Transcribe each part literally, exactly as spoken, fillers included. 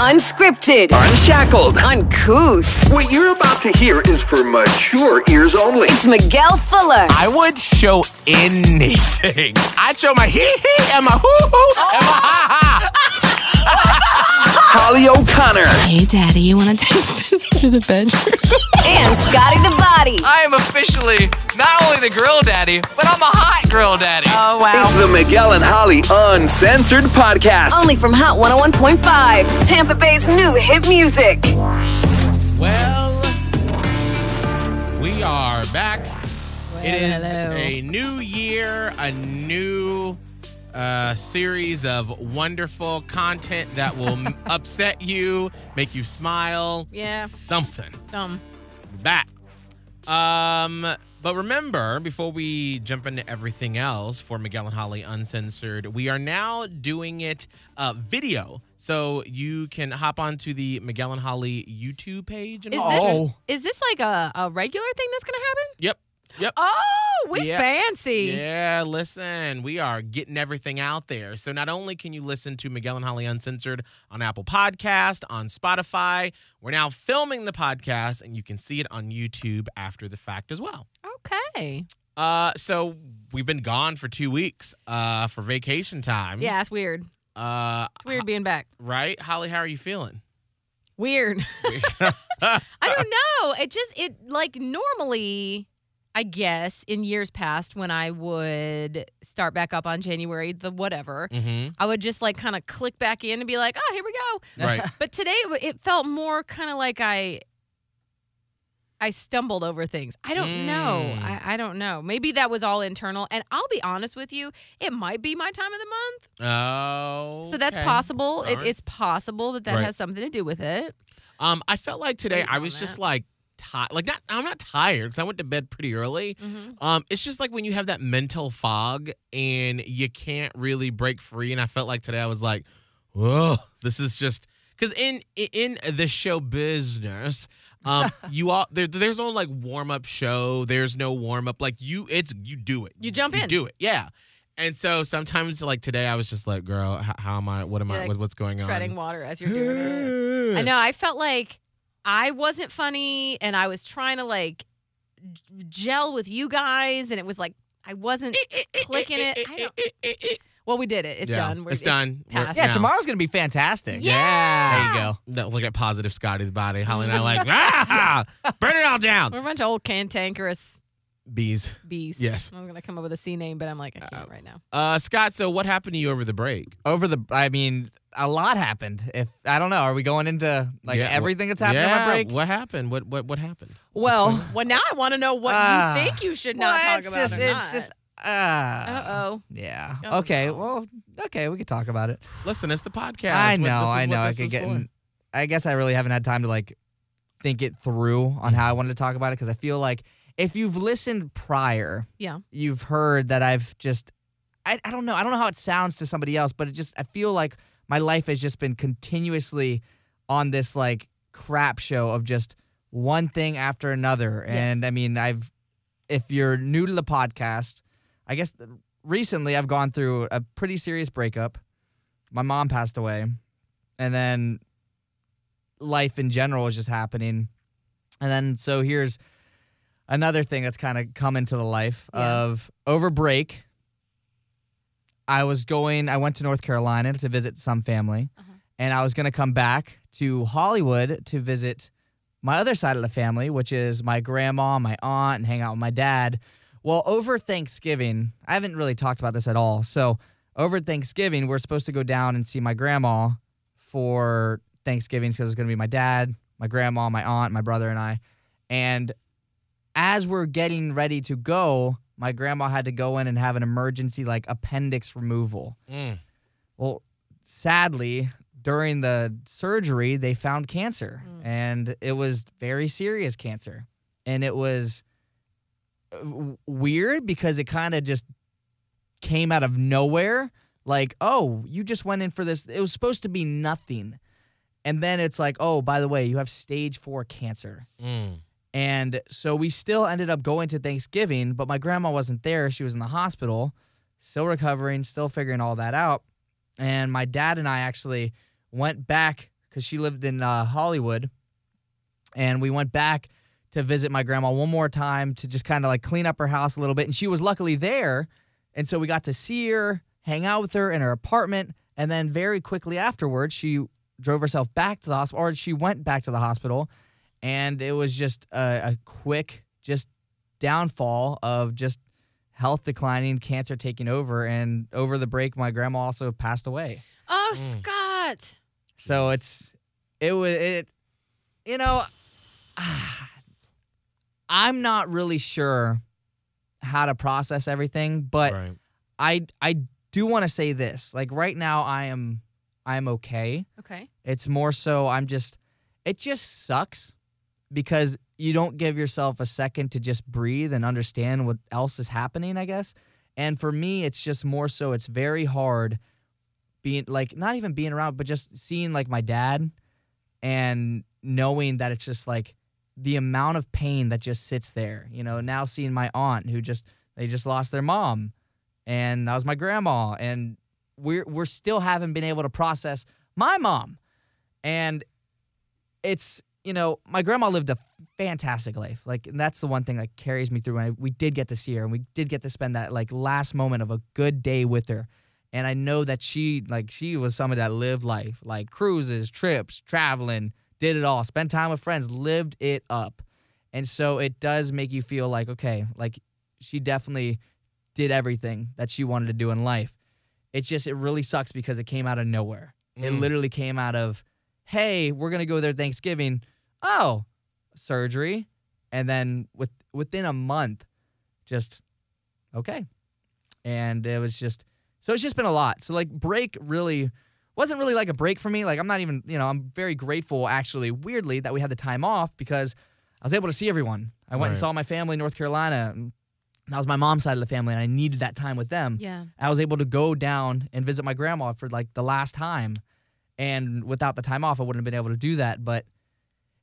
Unscripted. Unshackled. Uncouth. What you're about to hear is for mature ears only. It's Miguel Fuller. I would show anything. I'd show my hee-hee and my hoo-hoo and my ha-ha. Holly O'Connor. Hey, Daddy, you want to take this to the bedroom? And Scotty the Body. I am officially not only the grill daddy, but I'm a hot grill daddy. Oh, wow. It's the Miguel and Holly Uncensored Podcast. Only from Hot one oh one point five, Tampa Bay's new hit music. Well, we are back. Well, it is hello. A new year, a new... a series of wonderful content that will upset you, make you smile. Yeah. Something. Dumb. Back. Um, but remember, before we jump into everything else for Miguel and Holly Uncensored, we are now doing it uh, video. So you can hop onto the Miguel and Holly YouTube page. And is, oh. this, is this like a, a regular thing that's going to happen? Yep. Yep. Oh, we yep. fancy. Yeah, listen, we are getting everything out there. So not only can you listen to Miguel and Holly Uncensored on Apple Podcast, on Spotify, we're now filming the podcast, and you can see it on YouTube after the fact as well. Okay. Uh, so we've been gone for two weeks uh, for vacation time. Yeah, it's weird. Uh, it's weird being back. Right? Holly, how are you feeling? Weird. weird. I don't know. It just, it like normally... I guess in years past when I would start back up on January the whatever, mm-hmm. I would just like kind of click back in and be like, oh, here we go. Right. But today it felt more kind of like I I stumbled over things. I don't mm. know. I, I don't know. Maybe that was all internal. And I'll be honest with you, it might be my time of the month. Oh. Okay. So that's possible. It, right. It's possible that that right. has something to do with it. Um, I felt like today I was that. just like, like not, I'm not tired because I went to bed pretty early. Mm-hmm. Um, it's just like when you have that mental fog and you can't really break free. And I felt like today I was like, whoa, this is just because in in the show business, um, you all there, there's no like warm up show. There's no warm up. Like you, it's you do it. You jump you in, do it, yeah. And so sometimes, like today, I was just like, girl, how, how am I? What am you're I? Like what's going treading on? Treading water as you're doing it. I know. I felt like. I wasn't funny, and I was trying to, like, gel with you guys, and it was like, I wasn't clicking it. I don't... Well, we did it. It's yeah. done. We're, it's, it's done. We're, yeah, tomorrow's going to be fantastic. Yeah. yeah. There you go. No, look at positive Scotty the Body. Holly and I like, ah, burn it all down. We're a bunch of old cantankerous bees. Bees. Yes. I'm going to come up with a C name, but I'm like, I can't uh, right now. Uh, Scott, so what happened to you over the break? Over the, I mean... A lot happened. If I don't know, are we going into like yeah, everything that's happened yeah, on my break? What happened? What what what happened? Well, well, now I want to know what uh, you think you should not well, talk about. Just, or it's not. just uh, uh oh yeah oh, okay no. well okay we could talk about it. Listen, it's the podcast. I know what, I know I could get. In, I guess I really haven't had time to like think it through on mm-hmm. how I wanted to talk about it because I feel like if you've listened prior, yeah, you've heard that I've just I I don't know I don't know how it sounds to somebody else, but it just I feel like. My life has just been continuously on this, like, crap show of just one thing after another. Yes. And, I mean, I've if you're new to the podcast, I guess recently I've gone through a pretty serious breakup. My mom passed away. And then life in general is just happening. And then so here's another thing that's kind of come into the life yeah. of over break. I was going, I went to North Carolina to visit some family, uh-huh. and I was going to come back to Hollywood to visit my other side of the family, which is my grandma, my aunt, and hang out with my dad. Well, over Thanksgiving, I haven't really talked about this at all. So over Thanksgiving, we're supposed to go down and see my grandma for Thanksgiving because it's going to be my dad, my grandma, my aunt, my brother, and I. And as we're getting ready to go, my grandma had to go in and have an emergency, like, appendix removal. Mm. Well, sadly, during the surgery, they found cancer. Mm. And it was very serious cancer. And it was w- weird because it kind of just came out of nowhere. Like, oh, you just went in for this. It was supposed to be nothing. And then it's like, oh, by the way, you have stage four cancer. Mm. And so we still ended up going to Thanksgiving, but my grandma wasn't there. She was in the hospital, still recovering, still figuring all that out. And my dad and I actually went back because she lived in uh, Hollywood. And we went back to visit my grandma one more time to just kind of like clean up her house a little bit. And she was luckily there. And so we got to see her, hang out with her in her apartment. And then very quickly afterwards, she drove herself back to the hospital, or she went back to the hospital. And it was just a, a quick just downfall of just health declining, cancer taking over. And over the break, my grandma also passed away. Oh, mm. Scott. So it's, it was, it, you know, I'm not really sure how to process everything, but right. I I do want to say this. Like right now, I am I am okay. Okay. It's more so I'm just it just sucks because you don't give yourself a second to just breathe and understand what else is happening, I guess. And for me, it's just more so it's very hard being like not even being around, but just seeing like my dad and knowing that it's just like the amount of pain that just sits there, you know, now seeing my aunt who just, they just lost their mom and that was my grandma and we're, we're still haven't been able to process my mom. And it's, you know, my grandma lived a fantastic life. Like, and that's the one thing that carries me through. And I, we did get to see her and we did get to spend that like last moment of a good day with her. And I know that she, like, she was somebody that lived life, like cruises, trips, traveling, did it all, spent time with friends, lived it up. And so it does make you feel like, okay, like she definitely did everything that she wanted to do in life. It's just, it really sucks because it came out of nowhere. Mm. It literally came out of, hey, we're going to go there Thanksgiving. Oh, surgery. And then with within a month, just, okay. And it was just, so it's just been a lot. So like break really wasn't really like a break for me. Like I'm not even, you know, I'm very grateful actually, weirdly, that we had the time off because I was able to see everyone. I went right. and saw my family in North Carolina. And that was my mom's side of the family, and I needed that time with them. Yeah, I was able to go down and visit my grandma for like the last time. And without the time off, I wouldn't have been able to do that. But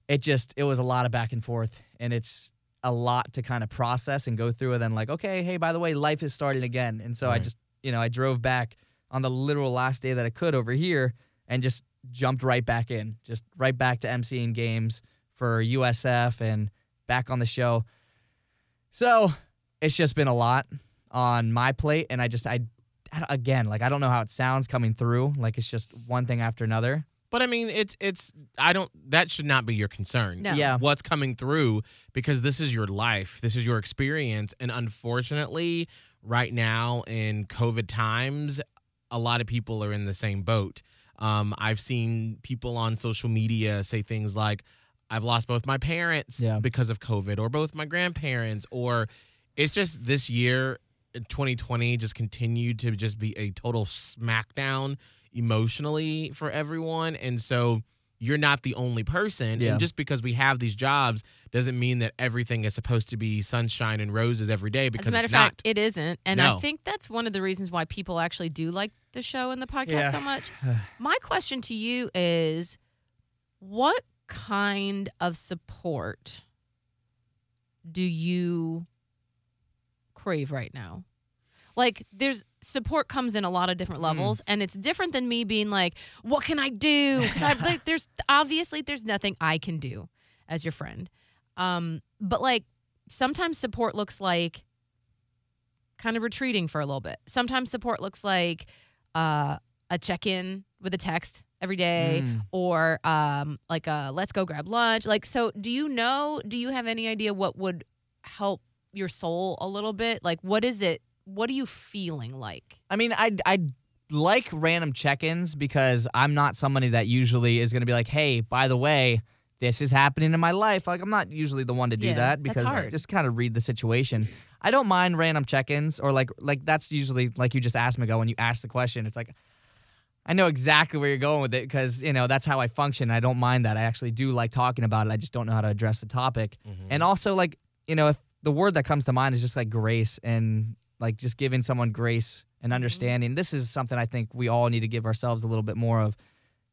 it just, it was a lot of back and forth. And it's a lot to kind of process and go through. And then like, okay, hey, by the way, life is starting again. And so right. I just, you know, I drove back on the literal last day that I could over here and just jumped right back in, just right back to emceeing games for U S F and back on the show. So it's just been a lot on my plate. And I just, I, again, like, I don't know how it sounds coming through. Like, it's just one thing after another. But I mean, it's, it's, I don't, that should not be your concern. No. Yeah. What's coming through, because this is your life, this is your experience. And unfortunately, right now in COVID times, a lot of people are in the same boat. Um, I've seen people on social media say things like, I've lost both my parents yeah. because of COVID, or both my grandparents, or it's just this year, twenty twenty, just continued to just be a total smackdown emotionally for everyone. And so you're not the only person. Yeah. And just because we have these jobs doesn't mean that everything is supposed to be sunshine and roses every day, because as a matter of fact, it isn't. And no. I think that's one of the reasons why people actually do like the show and the podcast yeah. so much. My question to you is, what kind of support do you crave right now? Like, there's support comes in a lot of different levels, mm. and it's different than me being like, what can I do? Because like, there's obviously there's nothing I can do as your friend. Um, but like sometimes support looks like kind of retreating for a little bit. Sometimes support looks like uh, a check-in with a text every day mm. or um, like a let's go grab lunch. Like, so do you know, do you have any idea what would help your soul a little bit? Like, what is it? What are you feeling like? I mean, I I like random check-ins because I'm not somebody that usually is going to be like, hey, by the way, this is happening in my life. Like, I'm not usually the one to do yeah, that because I just kind of read the situation. I don't mind random check-ins or like, like that's usually like you just asked Miguel when you ask the question. It's like, I know exactly where you're going with it because, you know, that's how I function. I don't mind that. I actually do like talking about it. I just don't know how to address the topic. Mm-hmm. And also like, you know, if the word that comes to mind is just like grace and like just giving someone grace and understanding. Mm-hmm. This is something I think we all need to give ourselves a little bit more of.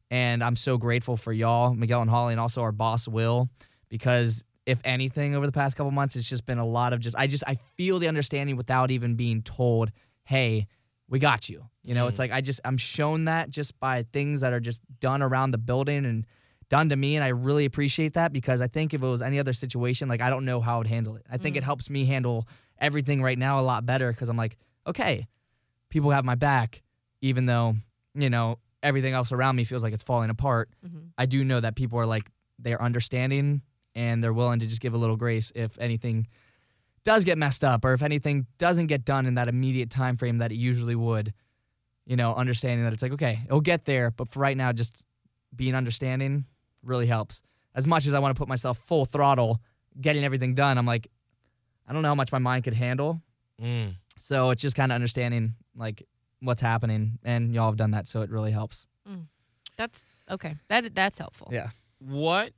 And I'm so grateful for y'all, Miguel and Holly, and also our boss, Will, because if anything, over the past couple months, it's just been a lot of just, I just, I feel the understanding without even being told, hey, we got you. You know, mm-hmm. it's like I just I'm shown that just by things that are just done around the building and done to me, and I really appreciate that because I think if it was any other situation, like I don't know how I would handle it. I think mm-hmm. it helps me handle everything right now a lot better because I'm like, okay, people have my back, even though, you know, everything else around me feels like it's falling apart. Mm-hmm. I do know that people are like, they're understanding and they're willing to just give a little grace if anything does get messed up or if anything doesn't get done in that immediate time frame that it usually would, you know, understanding that it's like, okay, it'll get there. But for right now, just being understanding really helps. As much as I want to put myself full throttle, getting everything done, I'm like, I don't know how much my mind could handle. Mm. So it's just kind of understanding, like, what's happening. And y'all have done that, so it really helps. Mm. That's, okay. That That's helpful. Yeah. What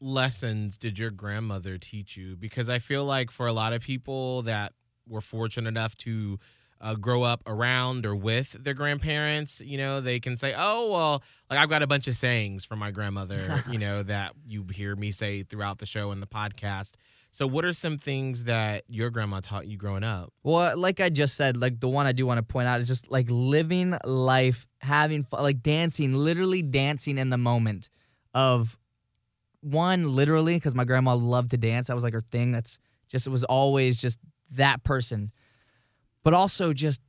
lessons did your grandmother teach you? Because I feel like for a lot of people that were fortunate enough to uh, grow up around or with their grandparents, you know, they can say, oh, well, like I've got a bunch of sayings from my grandmother, you know, that you hear me say throughout the show and the podcast. So what are some things that your grandma taught you growing up? Well, like I just said, like the one I do want to point out is just like living life, having fun, like dancing, literally dancing in the moment of one, literally, because my grandma loved to dance. That was like her thing. That's just, it was always just that person. But also just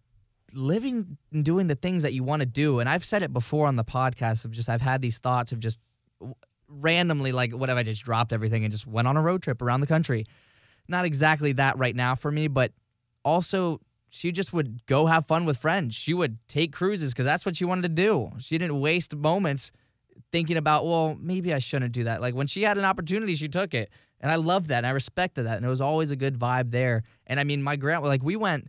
living and doing the things that you want to do. And I've said it before on the podcast of just, I've had these thoughts of just randomly, like, what if I just dropped everything and just went on a road trip around the country? Not exactly that right now for me, but also she just would go have fun with friends. She would take cruises because that's what she wanted to do. She didn't waste moments thinking about, well, maybe I shouldn't do that. Like, when she had an opportunity, she took it. And I loved that, and I respected that, and it was always a good vibe there. And, I mean, my grandma, like, we went,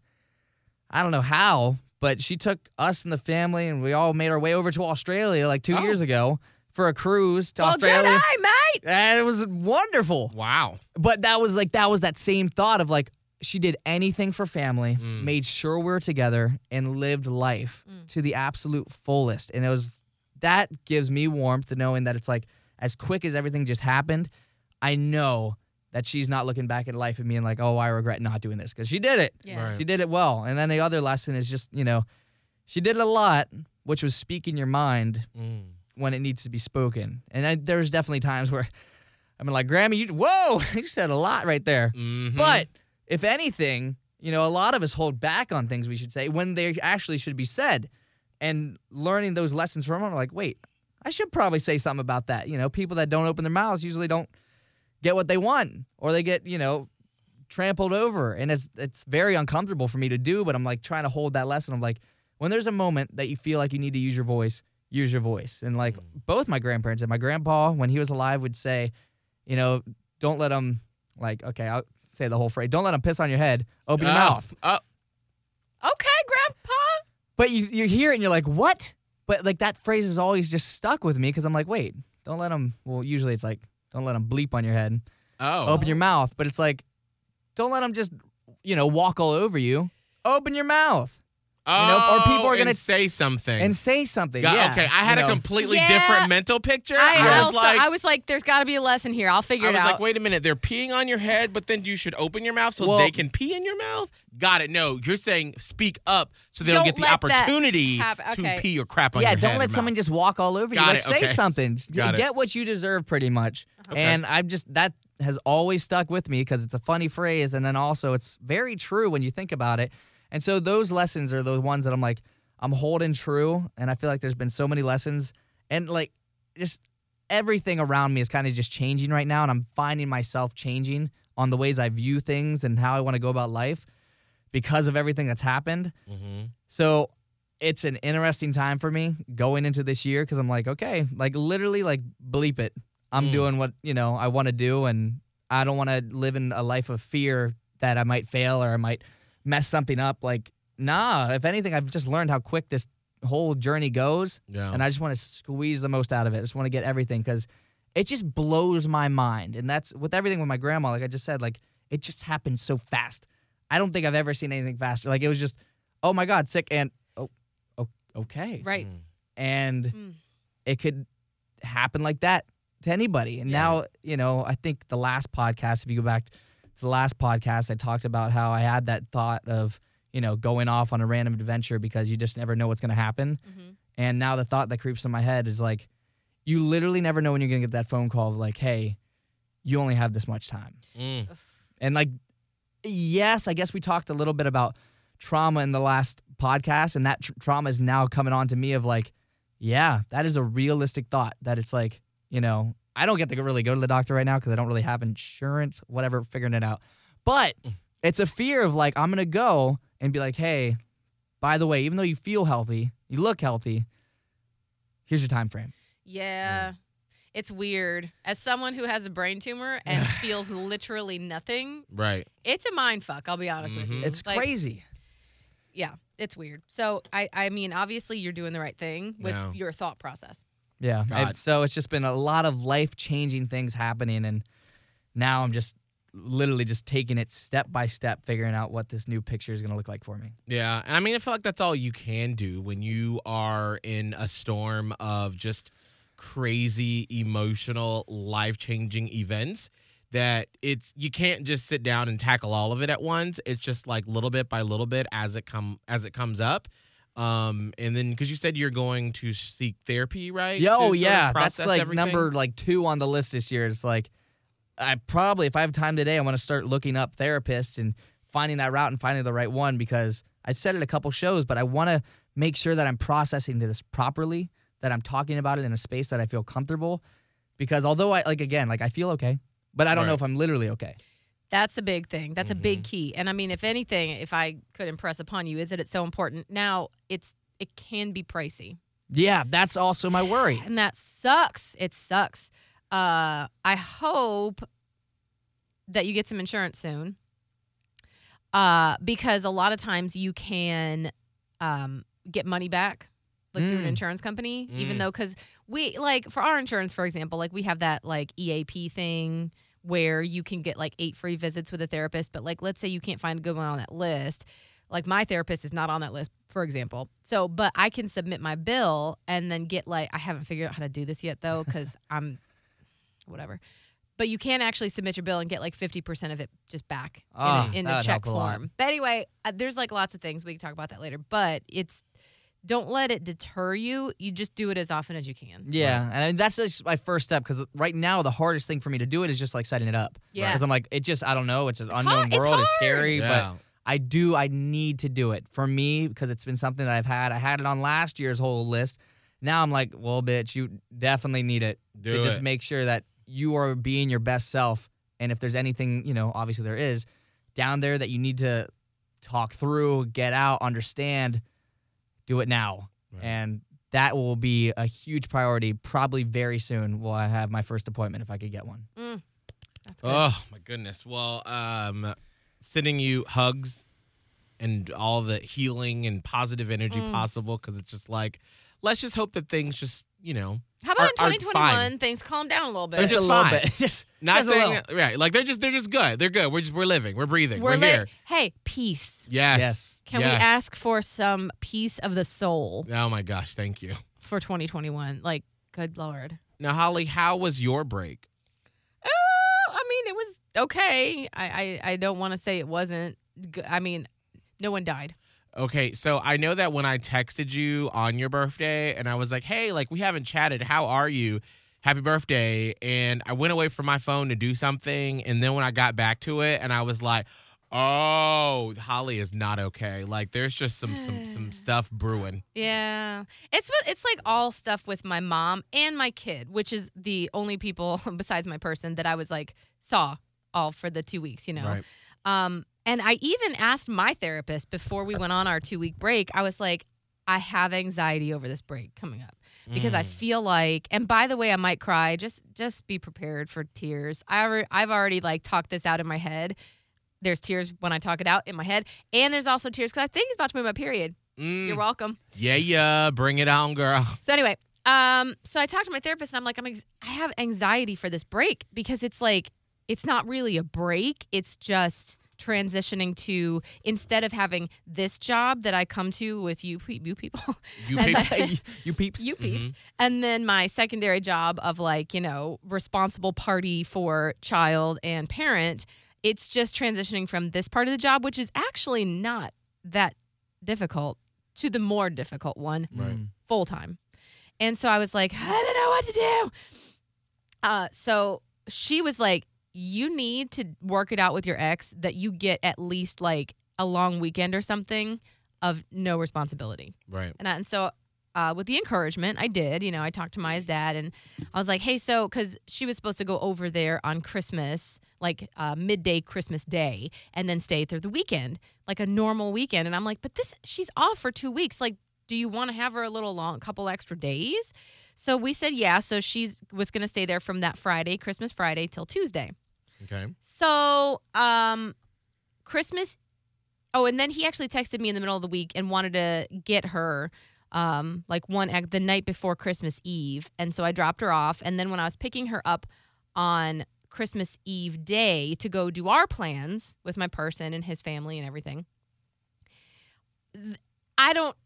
I don't know how, but she took us and the family, and we all made our way over to Australia, like, two oh. years ago for a cruise to well, Australia. Well, good night, mate! And it was wonderful. Wow. But that was, like, that was that same thought of, like, she did anything for family, mm. made sure we were together, and lived life mm. to the absolute fullest. And it was... that gives me warmth to knowing that it's like, as quick as everything just happened, I know that she's not looking back at life and being like, oh, I regret not doing this, because she did it. Yeah. Right. She did it well. And then the other lesson is just, you know, she did a lot, which was speaking your mind mm. when it needs to be spoken. And I, there's definitely times where I'm like, Grammy, you, whoa, you said a lot right there. Mm-hmm. But if anything, you know, a lot of us hold back on things we should say when they actually should be said. And learning those lessons from them, I'm like, wait, I should probably say something about that. You know, people that don't open their mouths usually don't get what they want, or they get, you know, trampled over. And it's it's very uncomfortable for me to do, but I'm like trying to hold that lesson. I'm like, when there's a moment that you feel like you need to use your voice, use your voice. And like both my grandparents and my grandpa, when he was alive, would say, you know, don't let them, like, okay, I'll say the whole phrase, don't let them piss on your head, open your uh, mouth. Uh, okay, Grandpa. But you, you hear it and you're like, what? But like that phrase has always just stuck with me because I'm like, wait, don't let them, well, usually it's like, don't let them bleep on your head. Oh. Open your mouth. But it's like, don't let them just, you know, walk all over you. Open your mouth. Oh, you know, or people are going to say something. And say something. God, yeah. Okay, I had you a know. completely yeah. different mental picture. I, I, was also, like, I was like, there's got to be a lesson here. I'll figure I it out. I was like, wait a minute. They're peeing on your head, but then you should open your mouth so well, they can pee in your mouth? Got it. No, you're saying speak up so they'll get the opportunity okay. to pee your crap on yeah, your head. Yeah, don't let someone mouth. just walk all over you. Got like, it. say okay. something. Got get it. what you deserve, pretty much. Okay. And I've just, that has always stuck with me because it's a funny phrase. And then also, it's very true when you think about it. And so those lessons are the ones that I'm like, I'm holding true, and I feel like there's been so many lessons, and like just everything around me is kind of just changing right now, and I'm finding myself changing on the ways I view things and how I want to go about life because of everything that's happened. Mm-hmm. So it's an interesting time for me going into this year because I'm like, okay, like literally like bleep it. I'm mm. doing what, you know, I want to do, and I don't want to live in a life of fear that I might fail or I might mess something up. Like, nah, if anything, I've just learned how quick this whole journey goes, yeah. and I just want to squeeze the most out of it. I just want to get everything because it just blows my mind, and that's with everything with my grandma. Like I just said, like it just happened so fast. I don't think I've ever seen anything faster. Like it was just, oh my God, sick, and oh, oh okay. Right. Mm. And mm. it could happen like that to anybody. And yeah. now, you know, I think the last podcast, if you go back to the last podcast, I talked about how I had that thought of, you know, going off on a random adventure because you just never know what's going to happen. Mm-hmm. And now the thought that creeps in my head is like, you literally never know when you're going to get that phone call of like, hey, you only have this much time. Mm. And like, yes, I guess we talked a little bit about trauma in the last podcast, and that tr- trauma is now coming on to me of like, yeah, that is a realistic thought that it's like, you know, I don't get to really go to the doctor right now because I don't really have insurance, whatever, figuring it out. But it's a fear of like, I'm going to go and be like, hey, by the way, even though you feel healthy, you look healthy, here's your time frame. Yeah. Mm. It's weird. As someone who has a brain tumor and feels literally nothing. Right. It's a mind fuck, I'll be honest mm-hmm. with you. It's like, crazy. Yeah, it's weird. So, I, I mean, obviously you're doing the right thing with no. your thought process. Yeah. And so it's just been a lot of life-changing things happening, and now I'm just literally just taking it step by step, figuring out what this new picture is going to look like for me. Yeah. And I mean, I feel like that's all you can do when you are in a storm of just crazy, emotional, life-changing events, that it's you can't just sit down and tackle all of it at once. It's just like little bit by little bit as it come as it comes up. Um, and then, because you said you're going to seek therapy, right? Oh, yeah. That's like everything? number like two on the list this year. It's like, I probably, if I have time today, I want to start looking up therapists and finding that route and finding the right one, because I've said it a couple shows, but I want to make sure that I'm processing this properly, that I'm talking about it in a space that I feel comfortable, because although I, like, again, like I feel okay, but I don't right. know if I'm literally okay. That's the big thing. That's mm-hmm. a big key. And I mean, if anything, if I could impress upon you, is that it's so important. Now, it's it can be pricey. Yeah, that's also my worry. And that sucks. It sucks. Uh, I hope that you get some insurance soon, uh, because a lot of times you can um, get money back, like mm. through an insurance company, mm. even though, because we, like, for our insurance, for example, like, we have that, like, E A P thing where you can get like eight free visits with a therapist, but like, let's say you can't find a good one on that list. Like, my therapist is not on that list, for example. So, but I can submit my bill and then get like, I haven't figured out how to do this yet though, because I'm whatever. But you can actually submit your bill and get like fifty percent of it just back oh, in, a, in a check form. A but anyway, there's like lots of things. We can talk about that later, but it's, don't let it deter you. You just do it as often as you can. Yeah, right. And that's just my first step, because right now the hardest thing for me to do it is just like setting it up. Yeah. Because I'm like, it just, I don't know. It's an it's unknown hard. world. It's, it's scary. Yeah. But I do, I need to do it for me, because it's been something that I've had. I had it on last year's whole list. Now I'm like, well, bitch, you definitely need it do to it. just make sure that you are being your best self. And if there's anything, you know, obviously there is, down there that you need to talk through, get out, understand, do it now. Right. And that will be a huge priority probably very soon. Will I have my first appointment if I could get one? Mm. That's good. Oh, my goodness. Well, um, sending you hugs and all the healing and positive energy mm. possible, because it's just like, let's just hope that things just, you know, how about are, in twenty twenty-one things calm down a little bit? Just a little fine. bit. Just not just saying, a right? Like, they're just they're just good. They're good. We're just we're living. We're breathing. We're, we're li- here. Hey, peace. Yes. Yes. Can yes. we ask for some peace of the soul? Oh my gosh, thank you for twenty twenty-one. Like, good Lord. Now, Holly, how was your break? Oh, I mean, it was okay. I I, I don't want to say it wasn't. I mean, no one died. Okay, so I know that when I texted you on your birthday and I was like, hey, like, we haven't chatted. How are you? Happy birthday. And I went away from my phone to do something. And then when I got back to it and I was like, oh, Holly is not okay. Like, there's just some some, some stuff brewing. Yeah. It's, it's like all stuff with my mom and my kid, which is the only people besides my person that I was like saw all for the two weeks, you know. Right. Um. And I even asked my therapist before we went on our two-week break, I was like, I have anxiety over this break coming up, because mm. I feel like, and by the way, I might cry. Just just be prepared for tears. I re- I've already, like, talked this out in my head. There's tears when I talk it out in my head. And there's also tears because I think it's about to be my period. Mm. You're welcome. Yeah, yeah. Bring it on, girl. So anyway, um, so I talked to my therapist, and I'm like, I'm ex- I have anxiety for this break, because it's like, it's not really a break. It's just transitioning to, instead of having this job that I come to with you, you people, you, peeps. I, you peeps, you peeps, mm-hmm. and then my secondary job of, like, you know, responsible party for child and parent, it's just transitioning from this part of the job, which is actually not that difficult to the more difficult one, right. full time. And so I was like, I don't know what to do. Uh, so she was like, you need to work it out with your ex that you get at least like a long weekend or something of no responsibility. Right. And, I, and so uh, with the encouragement, I did. You know, I talked to Maya's dad and I was like, hey, so because she was supposed to go over there on Christmas, like uh, midday Christmas Day, and then stay through the weekend, like a normal weekend. And I'm like, but this, she's off for two weeks. Like, do you want to have her a little long, couple extra days? So we said, yeah. So she was going to stay there from that Friday, Christmas Friday, till Tuesday. Okay. So um, Christmas. Oh, and then he actually texted me in the middle of the week and wanted to get her um, like one the night before Christmas Eve. And so I dropped her off. And then when I was picking her up on Christmas Eve day to go do our plans with my person and his family and everything, I don't.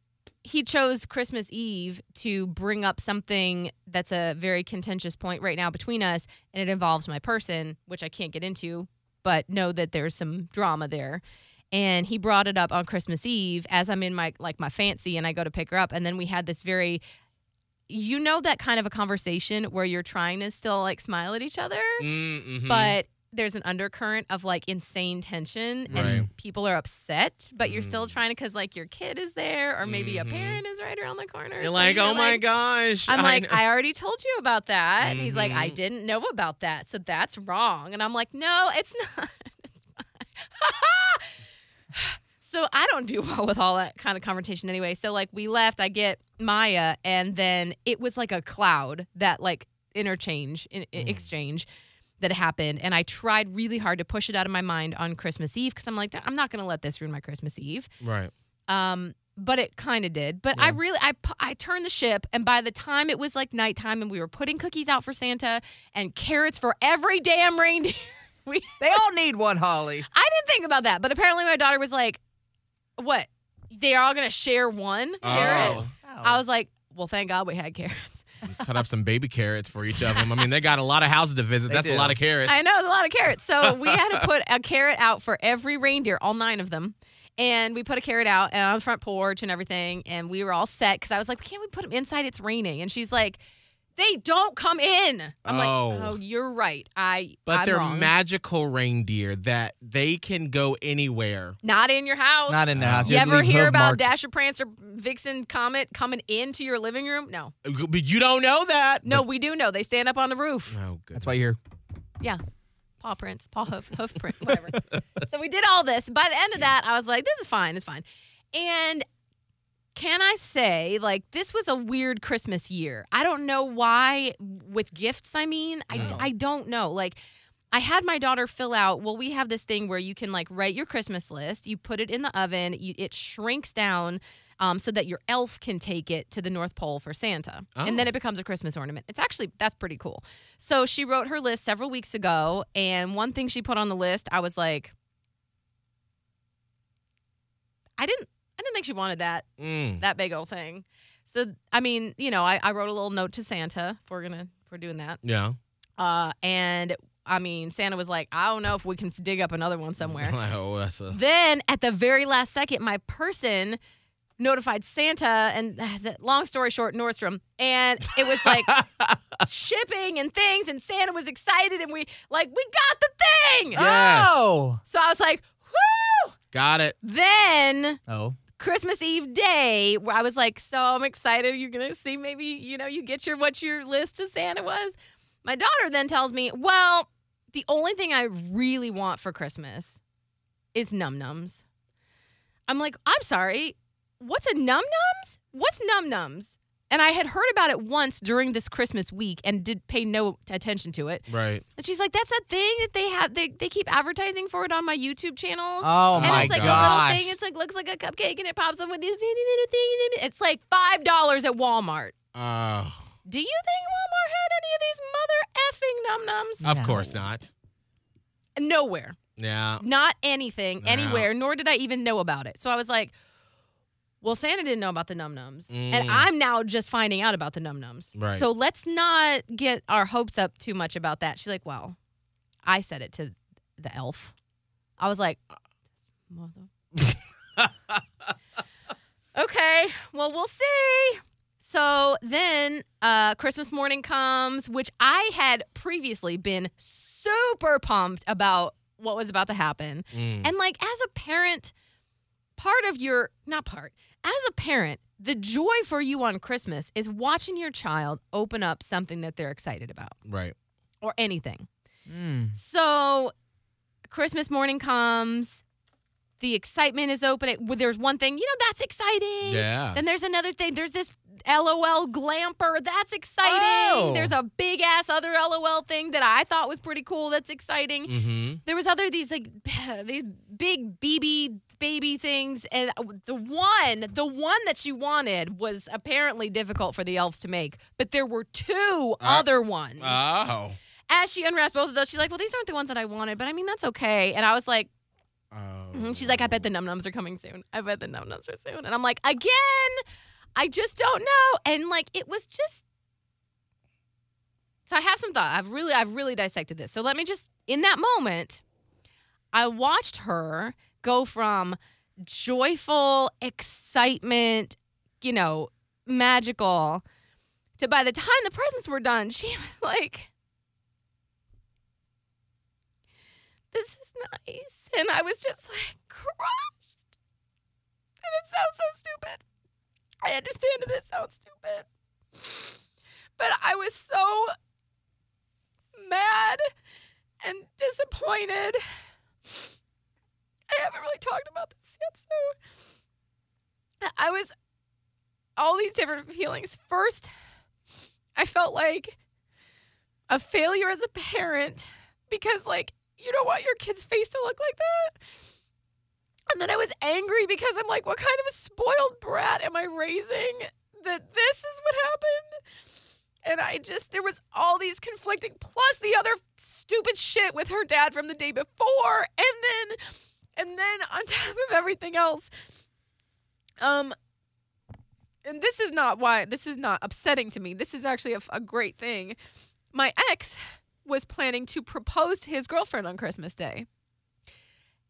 He chose Christmas Eve to bring up something that's a very contentious point right now between us, and it involves my person, which I can't get into, but know that there's some drama there. And he brought it up on Christmas Eve as I'm in my like my fancy, and I go to pick her up, and then we had this very, you know, that kind of a conversation where you're trying to still like smile at each other, mm-hmm. but there's an undercurrent of like insane tension right. and people are upset, but you're mm. still trying to, cause like your kid is there or maybe mm-hmm. a parent is right around the corner. You're so like, you're oh like, my gosh. I'm I like, know. I already told you about that. Mm-hmm. And he's like, I didn't know about that. So that's wrong. And I'm like, no, it's not. So I don't do well with all that kind of confrontation anyway. So like we left, I get Maya, and then it was like a cloud that like interchange in, mm. exchange that happened, and I tried really hard to push it out of my mind on Christmas Eve because I'm like, I'm not going to let this ruin my Christmas Eve. Right. Um, but it kind of did. But yeah. I really, I I turned the ship, and by the time it was like nighttime and we were putting cookies out for Santa and carrots for every damn reindeer. we, they all need one, Holly. I didn't think about that, but apparently my daughter was like, what? They're all going to share one oh. carrot? Oh. I was like, well, thank God we had carrots. Cut up some baby carrots for each of them. I mean, they got a lot of houses to visit. They That's do. a lot of carrots. I know, a lot of carrots. So we had to put a carrot out for every reindeer, all nine of them. And we put a carrot out and on the front porch and everything. And we were all set because I was like, can't we put them inside? It's raining. And she's like, they don't come in. I'm oh. like, oh, you're right. I But I'm they're wrong. Magical reindeer that they can go anywhere. Not in your house. Not in the house. You You're ever hear about marks. Dasher, Prancer, Vixen, Comet coming into your living room? No. But you don't know that. No, but we do know. They stand up on the roof. Oh, good. That's why you're. Yeah. Paw prints, paw hoof, hoof print, whatever. So we did all this. By the end of that, I was like, this is fine. It's fine. And can I say, like, this was a weird Christmas year. I don't know why, with gifts, I mean. No. I, I don't know. Like, I had my daughter fill out, well, we have this thing where you can, like, write your Christmas list. You put it in the oven. You, it shrinks down um, so that your elf can take it to the North Pole for Santa. Oh. And then it becomes a Christmas ornament. It's actually, that's pretty cool. So she wrote her list several weeks ago, and one thing she put on the list, I was like, I didn't. I didn't think she wanted that, mm. that big old thing. So, I mean, you know, I, I wrote a little note to Santa if we're going to, if we're doing that. Yeah. Uh, and, I mean, Santa was like, I don't know if we can dig up another one somewhere. oh, that's a- then, at the very last second, my person notified Santa, and uh, long story short, Nordstrom, and it was like shipping and things, and Santa was excited, and we, like, we got the thing! Yes. Oh! So I was like, whoo! Got it. Then. Oh. Christmas Eve day, where I was like, so I'm excited. You're going to see maybe, you know, you get your what your list to Santa was. My daughter then tells me, well, the only thing I really want for Christmas is num-nums. I'm like, I'm sorry, what's a num-nums? What's num-nums? And I had heard about it once during this Christmas week and did pay no attention to it. Right. And she's like, that's that thing that they have. They, they keep advertising for it on my YouTube channels. Oh, my God. And it's like gosh. a little thing. It's like looks like a cupcake, and it pops up with these little things. It's like five dollars at Walmart. Oh. Do you think Walmart had any of these mother effing num-nums? Of no. course not. Nowhere. Yeah. Not anything, no. anywhere, nor did I even know about it. So I was like, well, Santa didn't know about the num-nums, mm. and I'm now just finding out about the num-nums. Right. So let's not get our hopes up too much about that. She's like, well, I said it to the elf. I was like, mother. Okay, well, we'll see. So then uh, Christmas morning comes, which I had previously been super pumped about what was about to happen. Mm. And like as a parent, part of your, not part, as a parent, the joy for you on Christmas is watching your child open up something that they're excited about. Right. Or anything. Mm. So Christmas morning comes. The excitement is open. It, there's one thing, you know, that's exciting. Yeah. Then there's another thing. There's this LOL glamper. That's exciting. Oh. There's a big ass other LOL thing that I thought was pretty cool. That's exciting. Mm-hmm. There was other these like these big B B baby things, and the one, the one that she wanted was apparently difficult for the elves to make. But there were two uh, other ones. Oh. As she unwraps both of those, she's like, "Well, these aren't the ones that I wanted, but I mean, that's okay." And I was like. Oh. She's like, I bet the num-nums are coming soon. I bet the num-nums are soon. And I'm like, again, I just don't know. And, like, it was just. So I have some thought. I've really, I've really dissected this. So let me just, in that moment, I watched her go from joyful, excitement, you know, magical, to by the time the presents were done, she was like, this is nice. And I was just like crushed. And it sounds so stupid. I understand that it sounds stupid. But I was so mad and disappointed. I haven't really talked about this yet, so I was all these different feelings. First, I felt like a failure as a parent because like you don't want your kid's face to look like that. And then I was angry because I'm like, what kind of a spoiled brat am I raising that this is what happened? And I just, there was all these conflicting, plus the other stupid shit with her dad from the day before. And then, and then on top of everything else, um, and this is not why, this is not upsetting to me. This is actually a, a great thing. My ex was planning to propose to his girlfriend on Christmas Day.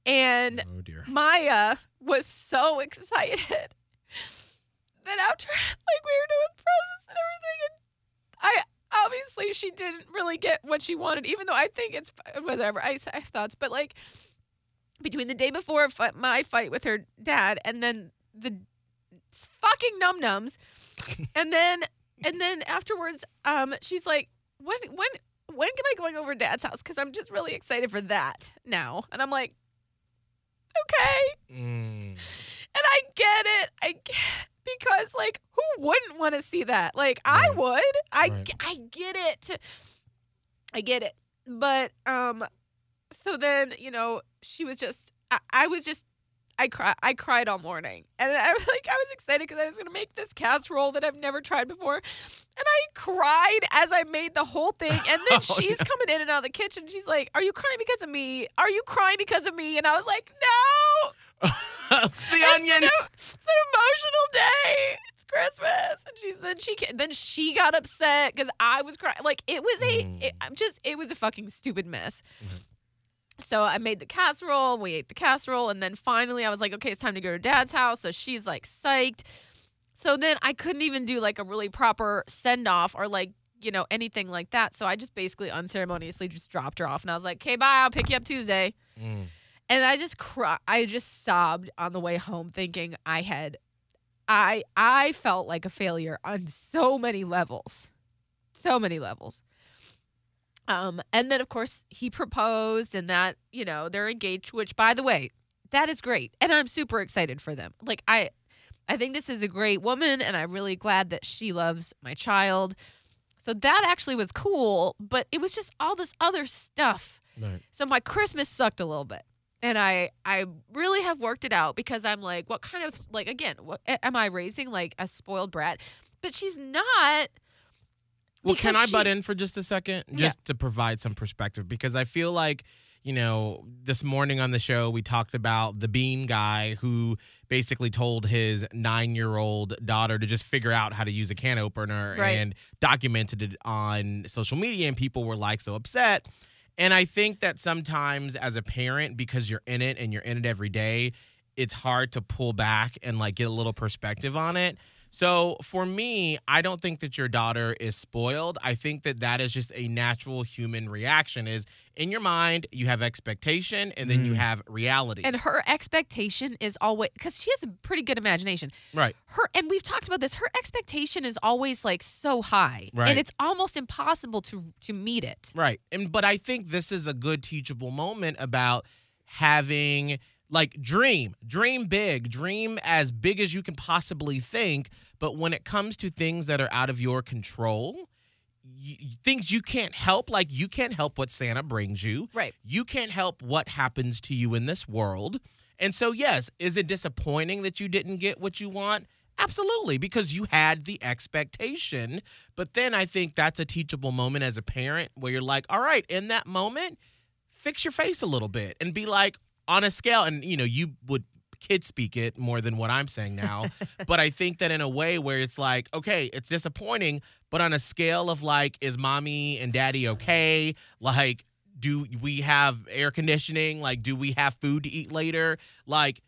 And oh dear. Maya was so excited that after like we were doing presents and everything, and I obviously she didn't really get what she wanted, even though I think it's whatever, I, I thoughts, but like between the day before my fight with her dad and then the fucking num-nums and then and then afterwards um she's like, when when When am I going over to Dad's house? Because I'm just really excited for that now. And I'm like, okay. Mm. And I get it. I get it. Because, like, who wouldn't want to see that? Like, right. I would. I, right. I get it. I get it. But, um, so then, you know, she was just, I, I was just, I, cry, I cried all morning. And I was like, I was excited because I was going to make this casserole that I've never tried before. And I cried as I made the whole thing. And then oh, she's no. coming in and out of the kitchen. She's like, are you crying because of me? Are you crying because of me? And I was like, no. The onions. So, it's an emotional day. It's Christmas. And she's then she then she got upset because I was crying. Like, it was a, mm. it, I'm just, it was a fucking stupid mess. Mm-hmm. So I made the casserole. We ate the casserole. And then finally I was like, okay, it's time to go to Dad's house. So she's like psyched. So then I couldn't even do like a really proper send off or like, you know, anything like that. So I just basically unceremoniously just dropped her off. And I was like, okay, bye. I'll pick you up Tuesday. Mm. And I just cried. I just sobbed on the way home thinking I had, I, I felt like a failure on so many levels, so many levels. Um, and then, of course, he proposed and that, you know, they're engaged, which, by the way, that is great. And I'm super excited for them. Like, I I think this is a great woman, and I'm really glad that she loves my child. So that actually was cool, but it was just all this other stuff. Right. So my Christmas sucked a little bit. And I, I really have worked it out because I'm like, what kind of, like, again, what, am I raising, like, a spoiled brat? But she's not... Well, because can I she, butt in for just a second? Just yeah. to provide some perspective. Because I feel like, you know, this morning on the show, we talked about the bean guy who basically told his nine-year-old daughter to just figure out how to use a can opener right. and documented it on social media. And people were, like, so upset. And I think that sometimes as a parent, because you're in it and you're in it every day, it's hard to pull back and like get a little perspective on it. So for me, I don't think that your daughter is spoiled. I think that that is just a natural human reaction is in your mind, you have expectation and then mm. you have reality. And her expectation is always, because she has a pretty good imagination. Right. Her, and we've talked about this, her expectation is always like so high. Right. And it's almost impossible to, to meet it. Right. And but I think this is a good teachable moment about having... Like, dream, dream big, dream as big as you can possibly think. But when it comes to things that are out of your control, you, things you can't help, like you can't help what Santa brings you. Right. You can't help what happens to you in this world. And so, yes, is it disappointing that you didn't get what you want? Absolutely, because you had the expectation. But then I think that's a teachable moment as a parent where you're like, all right, in that moment, fix your face a little bit and be like, on a scale, and, you know, you would kid speak it more than what I'm saying now, but I think that in a way where it's like, okay, it's disappointing, but on a scale of like, is mommy and daddy okay? Like, do we have air conditioning? Like, do we have food to eat later? Like,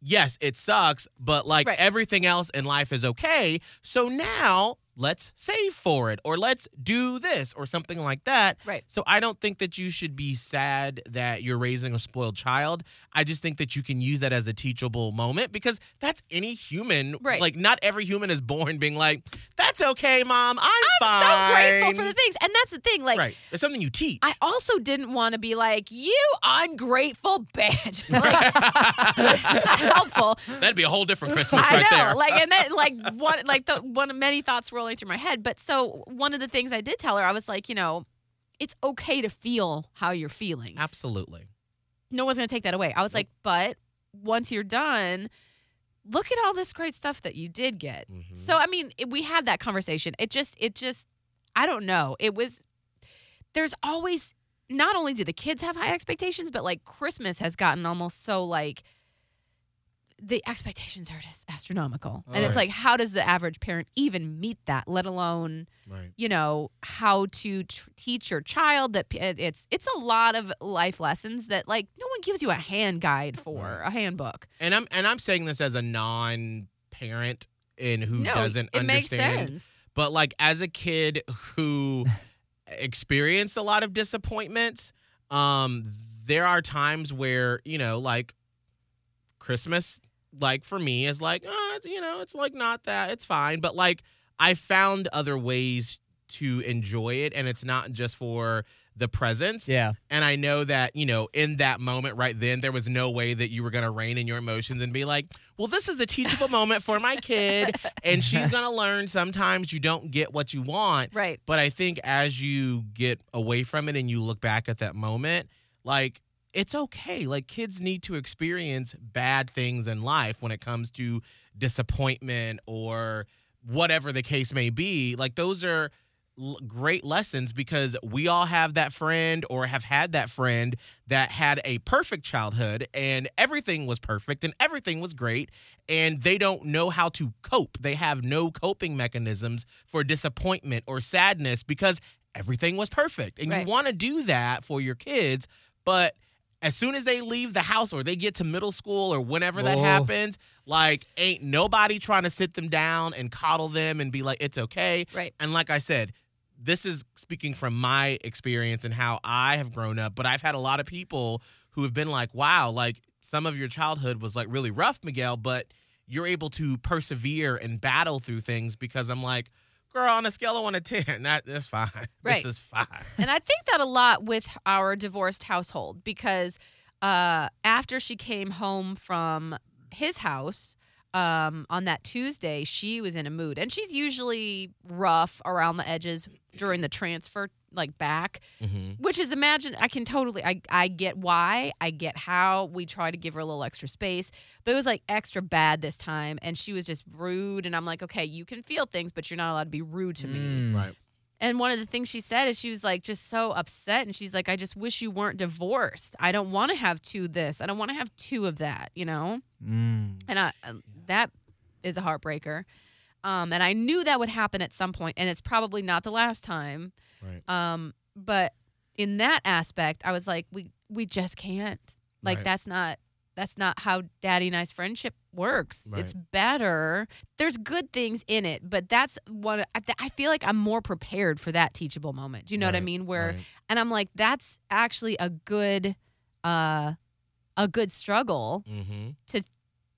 yes, it sucks, but like right. everything else in life is okay. So now let's save for it or let's do this or something like that. Right. So I don't think that you should be sad that you're raising a spoiled child. I just think that you can use that as a teachable moment because that's any human. Right. Like not every human is born being like, that's okay, mom. I'm, I'm fine. I'm so grateful for the things. And that's the thing. Like, right. It's something you teach. I also didn't want to be like, you ungrateful bitch. Right. That's not helpful. That'd be a whole different Christmas I right know. There. Like, and that, like, one, like the, one of many thoughts were through my head. But so one of the things I did tell her, I was like, you know, it's okay to feel how you're feeling. Absolutely. No one's going to take that away. I was like, but once you're done, look at all this great stuff that you did get. Mm-hmm. So, I mean, it, we had that conversation. It just, it just, I don't know. It was, there's always, not only do the kids have high expectations, but like Christmas has gotten almost so like, the expectations are just astronomical. All and it's right. like, how does the average parent even meet that, let alone, right. you know, how to tr- teach your child that p- it's it's a lot of life lessons that, like, no one gives you a hand guide for, right. a handbook. And I'm and I'm saying this as a non-parent and who no, doesn't it understand. Makes sense. But, like, as a kid who experienced a lot of disappointments, um, there are times where, you know, like, Christmas, like, for me is like, oh, you know, it's like not that, it's fine. But like, I found other ways to enjoy it. And it's not just for the presents. Yeah. And I know that, you know, in that moment right then, there was no way that you were going to rein in your emotions and be like, well, this is a teachable moment for my kid. And she's going to learn sometimes you don't get what you want. Right. But I think as you get away from it and you look back at that moment, like, it's okay. Like, kids need to experience bad things in life when it comes to disappointment or whatever the case may be. Like, those are l- great lessons because we all have that friend or have had that friend that had a perfect childhood and everything was perfect and everything was great and they don't know how to cope. They have no coping mechanisms for disappointment or sadness because everything was perfect. And right. you want to do that for your kids, but as soon as they leave the house or they get to middle school or whenever that Whoa. happens, like, ain't nobody trying to sit them down and coddle them and be like, it's okay. Right. And like I said, this is speaking from my experience and how I have grown up, but I've had a lot of people who have been like, wow, like, some of your childhood was, like, really rough, Miguel, but you're able to persevere and battle through things because I'm like, girl, on a scale of one to ten, that, that's fine. Right. This is fine. And I think that a lot with our divorced household because uh, after she came home from his house um, on that Tuesday, she was in a mood. And she's usually rough around the edges during the transfer, like, back, mm-hmm. which is, imagine, I can totally, I, I get why, I get how. We try to give her a little extra space, but it was, like, extra bad this time, and she was just rude, and I'm like, okay, you can feel things, but you're not allowed to be rude to me. Mm, right. And one of the things she said is she was, like, just so upset, and she's like, I just wish you weren't divorced. I don't want to have two of this. I don't want to have two of that, you know? Mm. And I, that is a heartbreaker. Um, and I knew that would happen at some point, and it's probably not the last time. Right. Um, but in that aspect, I was like, we, we just can't. Like, right. that's not that's not how Daddy and I's friendship works. Right. It's better. There's good things in it, but that's one. I feel like I'm more prepared for that teachable moment. Do you know right, what I mean? Where, right. and I'm like, that's actually a good, uh, a good struggle mm-hmm. to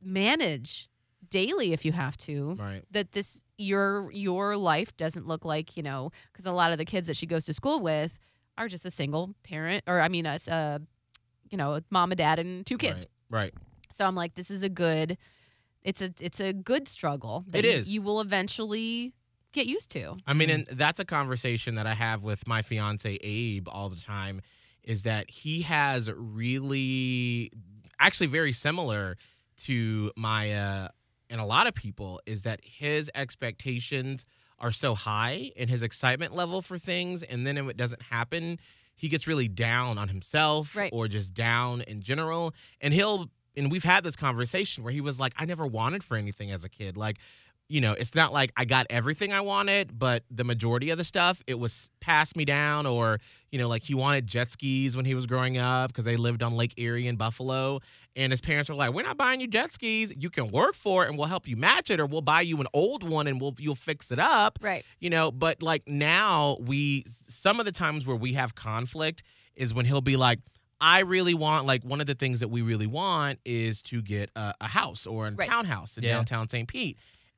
manage daily if you have to. Right. That this your your life doesn't look like, you know, because a lot of the kids that she goes to school with are just a single parent, or I mean, a, a you know, mom and dad and two kids. Right. Right. So I'm like, this is a good, it's a it's a good struggle. That it is. You, you will eventually get used to. I mean, and that's a conversation that I have with my fiance Abe all the time, is that he has really, actually very similar to Maya and a lot of people, is that his expectations are so high and his excitement level for things, and then if it doesn't happen, he gets really down on himself right. or just down in general. And he'll, and we've had this conversation where he was like, I never wanted for anything as a kid. Like, you know, it's not like I got everything I wanted, but the majority of the stuff, it was passed me down, or, you know, like he wanted jet skis when he was growing up because they lived on Lake Erie in Buffalo. And his parents were like, we're not buying you jet skis. You can work for it and we'll help you match it, or we'll buy you an old one and we'll you'll fix it up. Right. You know, but like now we some of the times where we have conflict is when he'll be like, I really want, like one of the things that we really want is to get a, a house or a right. townhouse in yeah. downtown Saint Pete.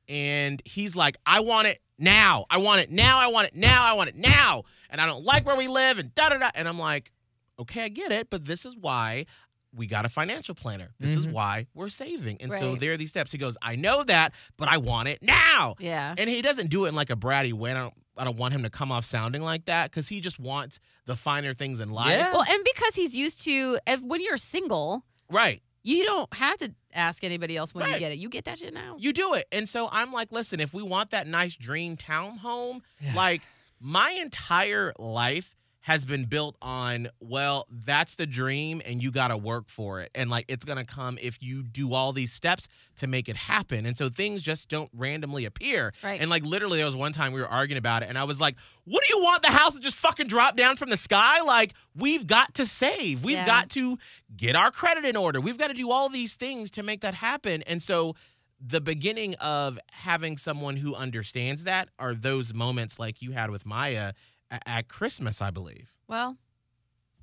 And he's like, I want it now. I want it now. I want it now. I want it now. And I don't like where we live and da da da. And I'm like, okay, I get it, but this is why we got a financial planner. This mm-hmm. is why we're saving. And right. so there are these steps. He goes, I know that, but I want it now. Yeah. And he doesn't do it in like a bratty way. I don't, I don't want him to come off sounding like that, because he just wants the finer things in life. Yeah. Well, and because he's used to, if, when you're single. Right. You don't have to ask anybody else when right. you get it. You get that shit now. You do it. And so I'm like, listen, if we want that nice dream town home, yeah. like my entire life has been built on, well, that's the dream and you got to work for it. And like, it's going to come if you do all these steps to make it happen. And so things just don't randomly appear. Right. And like, literally there was one time we were arguing about it and I was like, what do you want the house to just fucking drop down from the sky? Like, we've got to save. We've yeah. got to get our credit in order. We've got to do all these things to make that happen. And so the beginning of having someone who understands that are those moments like you had with Maya at Christmas, I believe. Well,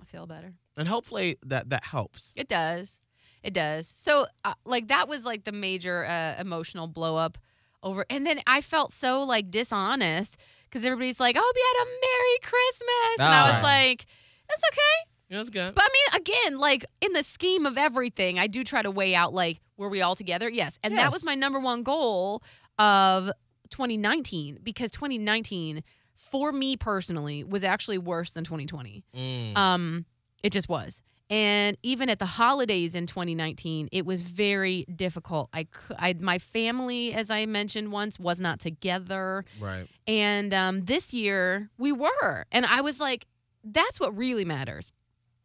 I feel better. And hopefully that, that helps. It does. It does. So, uh, like, that was, like, the major uh, emotional blow-up over. And then I felt so, like, dishonest because everybody's like, oh, we had a Merry Christmas. All and I was right. like, that's okay. Yeah, that's good. But, I mean, again, like, in the scheme of everything, I do try to weigh out, like, were we all together? Yes. And yes. that was my number one goal of twenty nineteen, because twenty nineteen – for me personally, was actually worse than twenty twenty. Mm. Um, it just was. And even at the holidays in twenty nineteen, it was very difficult. I, I my family, as I mentioned once, was not together. Right. And um, this year, we were. And I was like, that's what really matters.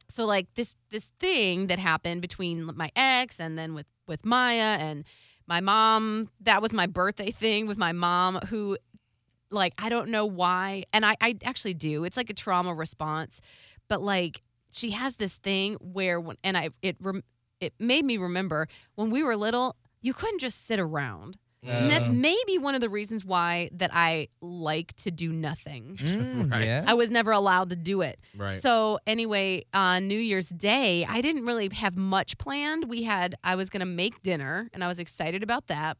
So, like, this this thing that happened between my ex and then with, with Maya and my mom, that was my birthday thing with my mom, who... Like, I don't know why. And I, I actually do. It's like a trauma response. But, like, she has this thing where, when, and I it rem, it made me remember, when we were little, you couldn't just sit around. Uh. And that may be one of the reasons why that I like to do nothing. Mm, right. yeah. I was never allowed to do it. Right. So, anyway, on New Year's Day, I didn't really have much planned. We had, I was going to make dinner, and I was excited about that.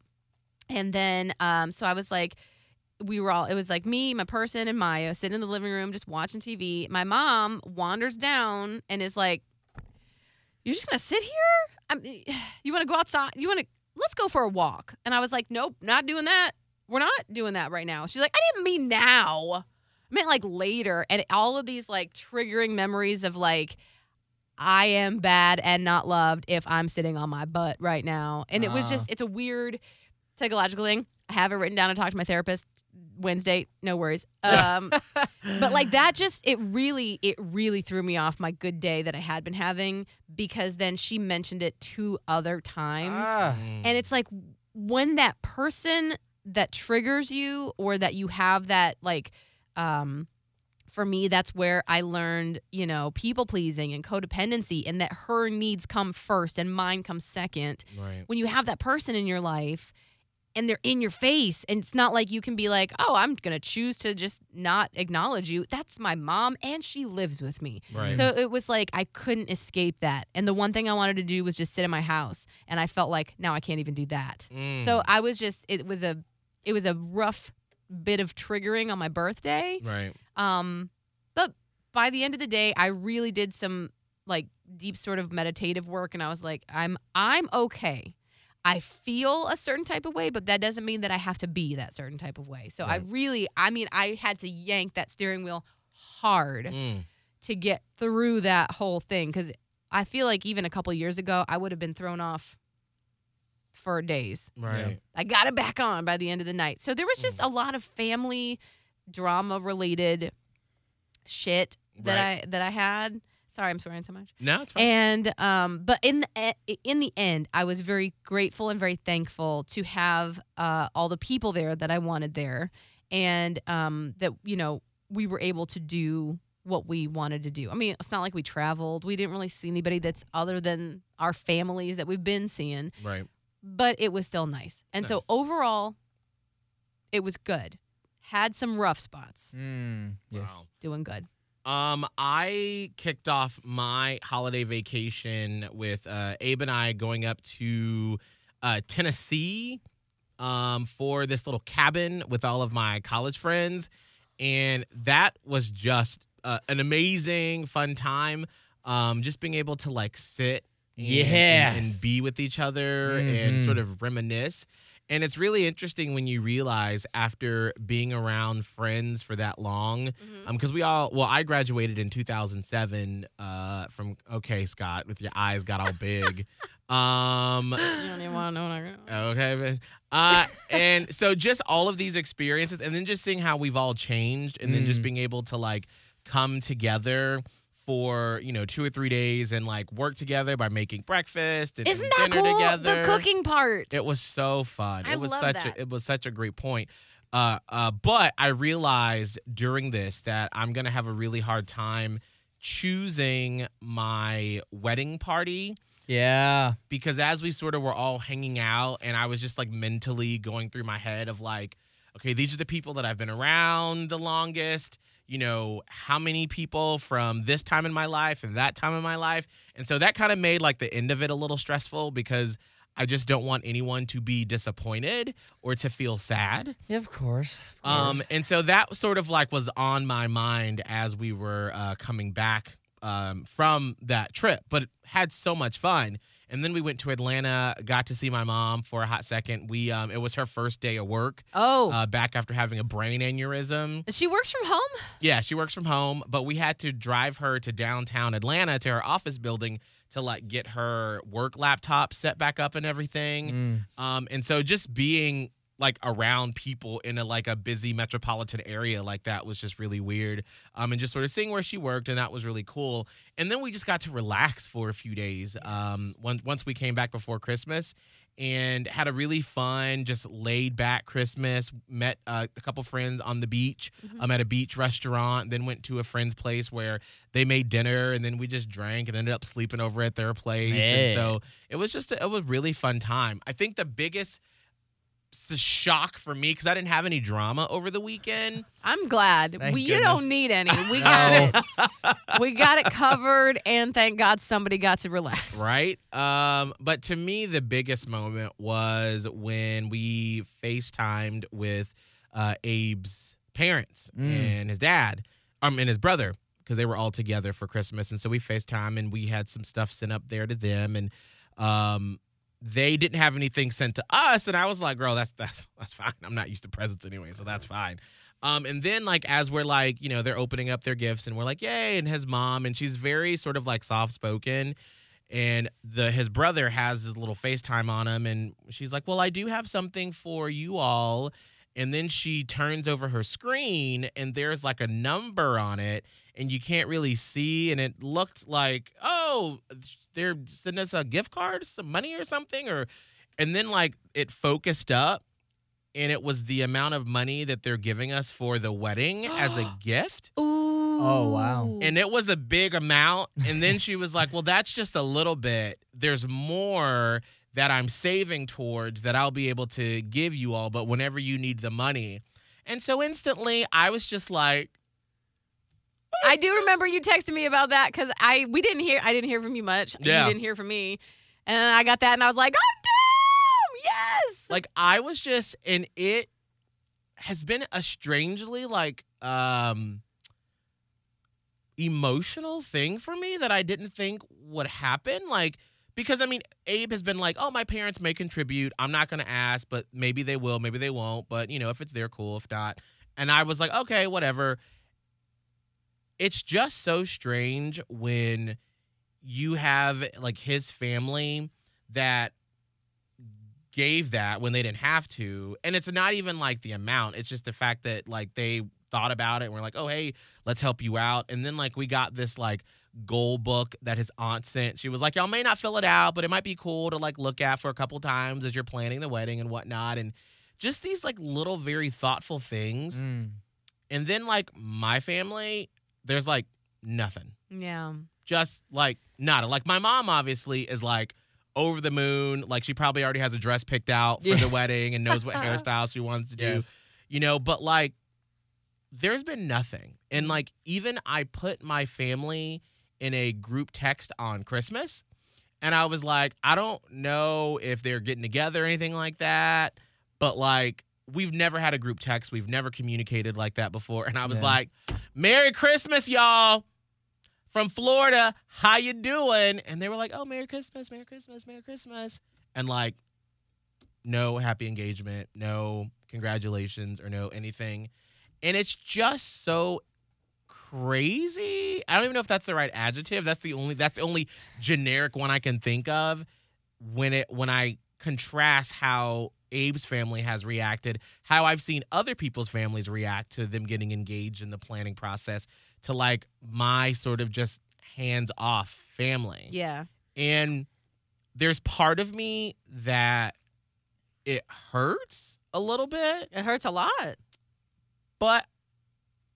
And then, um, so I was like, we were all, it was like me, my person, and Maya sitting in the living room just watching T V. My mom wanders down and is like, you're just going to sit here? I'm, you want to go outside? You want to, let's go for a walk. And I was like, nope, not doing that. We're not doing that right now. She's like, I didn't mean now. I meant like later. And all of these like triggering memories of like, I am bad and not loved if I'm sitting on my butt right now. And it was just, it's a weird psychological thing. I have it written down and talked to my therapist Wednesday. No worries. Um, but like that just, it really, it really threw me off my good day that I had been having, because then she mentioned it two other times. Ah. And it's like when that person that triggers you or that you have that like um, for me, that's where I learned, you know, people pleasing and codependency, and that her needs come first and mine come second. Right. When you have that person in your life and they're in your face, and it's not like you can be like, oh, I'm going to choose to just not acknowledge you. That's my mom, and she lives with me. Right. So it was like I couldn't escape that. And the one thing I wanted to do was just sit in my house, and I felt like now I can't even do that. Mm. So I was just, it was a, it was a rough bit of triggering on my birthday. Right. Um, but by the end of the day, I really did some like deep sort of meditative work, and I was like, I'm I'm okay. I feel a certain type of way, but that doesn't mean that I have to be that certain type of way. So right. I really, I mean, I had to yank that steering wheel hard mm. to get through that whole thing, because I feel like even a couple of years ago, I would have been thrown off for days. Right. Yeah. I got it back on by the end of the night. So there was just mm. a lot of family drama related shit that right. I that I had. Sorry, I'm swearing so much. No, it's fine. And um, but in the in the end, I was very grateful and very thankful to have uh, all the people there that I wanted there, and um, that you know we were able to do what we wanted to do. I mean, it's not like we traveled. We didn't really see anybody that's other than our families that we've been seeing. Right. But it was still nice, and nice. So overall, it was good. Had some rough spots. Mm, yes. Wow. Doing good. Um, I kicked off my holiday vacation with uh, Abe and I going up to uh, Tennessee um, for this little cabin with all of my college friends. And that was just uh, an amazing, fun time. Um, just being able to, like, sit and, yes. and, and be with each other mm-hmm. and sort of reminisce. And it's really interesting when you realize after being around friends for that long, mm-hmm. um, because we all, well, I graduated in two thousand seven uh, from, okay, Scott, with your eyes got all big. um, you don't even want to know what I got. Okay. Uh, and so just all of these experiences, and then just seeing how we've all changed, and mm. then just being able to, like, come together for, you know, two or three days and, like, work together by making breakfast and, Isn't and that dinner cool? together. The cooking part. It was so fun. I it was love such that. A, it was such a great point. Uh, uh, but I realized during this that I'm going to have a really hard time choosing my wedding party. Yeah. Because as we sort of were all hanging out, and I was just, like, mentally going through my head of, like, okay, these are the people that I've been around the longest. You know, how many people from this time in my life and that time in my life. And so that kind of made, like, the end of it a little stressful, because I just don't want anyone to be disappointed or to feel sad. Yeah, of course. Of course. Um, and so that sort of, like, was on my mind as we were uh, coming back um, from that trip, but had so much fun. And then we went to Atlanta, got to see my mom for a hot second. We um, it was her first day of work. Oh. Uh, back after having a brain aneurysm. She works from home? Yeah, she works from home. But we had to drive her to downtown Atlanta to her office building to, like, get her work laptop set back up and everything. Mm. Um, and so just being, like, around people in a, like, a busy metropolitan area like that was just really weird. Um, and just sort of seeing where she worked, and that was really cool. And then we just got to relax for a few days. Um, once once we came back before Christmas, and had a really fun, just laid back Christmas. Met uh, a couple friends on the beach. Mm-hmm. Um, at a beach restaurant. Then went to a friend's place where they made dinner, and then we just drank and ended up sleeping over at their place. Hey. And so it was just a, it was a really fun time. I think the biggest. It's a shock for me because I didn't have any drama over the weekend. I'm glad. We, you don't need any. We got it. We got it covered, and thank God somebody got to relax. Right? Um, but to me, the biggest moment was when we FaceTimed with uh, Abe's parents mm. and his dad um, and his brother, because they were all together for Christmas. And so we FaceTimed, and we had some stuff sent up there to them. And um they didn't have anything sent to us, and I was like, girl, that's that's that's fine. I'm not used to presents anyway, so that's fine. Um, and then, like, as we're, like, you know, they're opening up their gifts, and we're like, yay, and his mom, and she's very sort of, like, soft-spoken, and the his brother has his little FaceTime on him, and she's like, well, I do have something for you all. And then she turns over her screen, and there's, like, a number on it, and you can't really see, and it looked like, oh, they're sending us a gift card, some money or something, or, and then, like, it focused up, and it was the amount of money that they're giving us for the wedding as a gift. Ooh. Oh, wow. And it was a big amount. And then she was like, well, that's just a little bit. There's more that I'm saving towards that I'll be able to give you all, but whenever you need the money. And so instantly I was just like, I do remember you texted me about that because I we didn't hear I didn't hear from you much. Yeah. You didn't hear from me. And I got that and I was like, oh damn, yes. Like I was just, and it has been a strangely like um emotional thing for me that I didn't think would happen. Like, because I mean, Abe has been like, oh, my parents may contribute. I'm not gonna ask, but maybe they will, maybe they won't. But you know, if it's there, cool, if not. And I was like, okay, whatever. It's just so strange when you have, like, his family that gave that when they didn't have to. And it's not even, like, the amount. It's just the fact that, like, they thought about it and were like, oh, hey, let's help you out. And then, like, we got this, like, goal book that his aunt sent. She was like, y'all may not fill it out, but it might be cool to, like, look at for a couple times as you're planning the wedding and whatnot. And just these, like, little very thoughtful things. Mm. And then, like, my family... There's, like, nothing. Yeah. Just, like, nada. Like, my mom, obviously, is, like, over the moon. Like, she probably already has a dress picked out for yeah. the wedding and knows what hairstyle she wants to do. Yes. You know, but, like, there's been nothing. And, like, even I put my family in a group text on Christmas, and I was like, I don't know if they're getting together or anything like that, but, like, we've never had a group text. We've never communicated like that before. And I was yeah. like, Merry Christmas, y'all. From Florida, how you doing? And they were like, oh, Merry Christmas, Merry Christmas, Merry Christmas. And like, no happy engagement, no congratulations or no anything. And it's just so crazy. I don't even know if that's the right adjective. That's the only, that's the only generic one I can think of when it, when I contrast how Abe's family has reacted, how I've seen other people's families react to them getting engaged in the planning process, to like my sort of just hands-off family. Yeah. And there's part of me that it hurts a little bit. It hurts a lot. But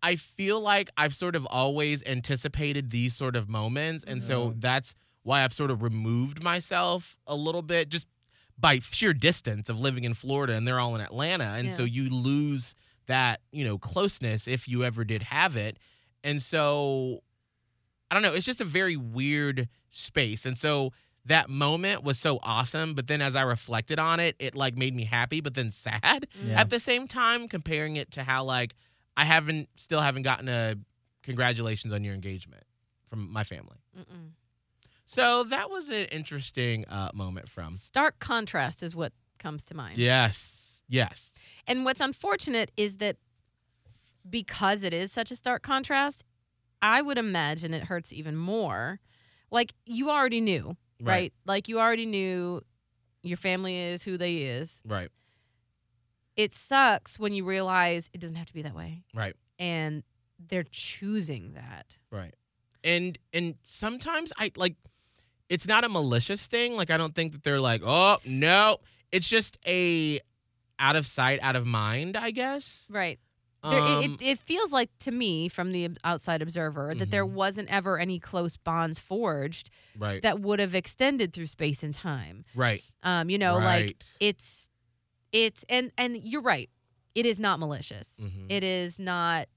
I feel like I've sort of always anticipated these sort of moments. And mm. so that's why I've sort of removed myself a little bit, just by sheer distance of living in Florida and they're all in Atlanta. And yeah. so you lose that, you know, closeness if you ever did have it. And so, I don't know, it's just a very weird space. And so that moment was so awesome. But then as I reflected on it, it like made me happy, but then sad yeah. at the same time, comparing it to how like I haven't, still haven't gotten a congratulations on your engagement from my family. Mm-mm. So that was an interesting uh, moment from. Stark contrast is what comes to mind. Yes, yes. And what's unfortunate is that because it is such a stark contrast, I would imagine it hurts even more. Like, you already knew, right? right? Like, you already knew your family is who they is. Right. It sucks when you realize it doesn't have to be that way. Right. And they're choosing that. Right. And and sometimes I, like... It's not a malicious thing. Like, I don't think that they're like, oh, no. It's just a out of sight, out of mind, I guess. Right. Um, there, it, it feels like, to me, from the outside observer, mm-hmm. that there wasn't ever any close bonds forged right. that would have extended through space and time. Right. Um. You know, right. like, it's, it's, and, and you're right. It is not malicious. Mm-hmm. It is not.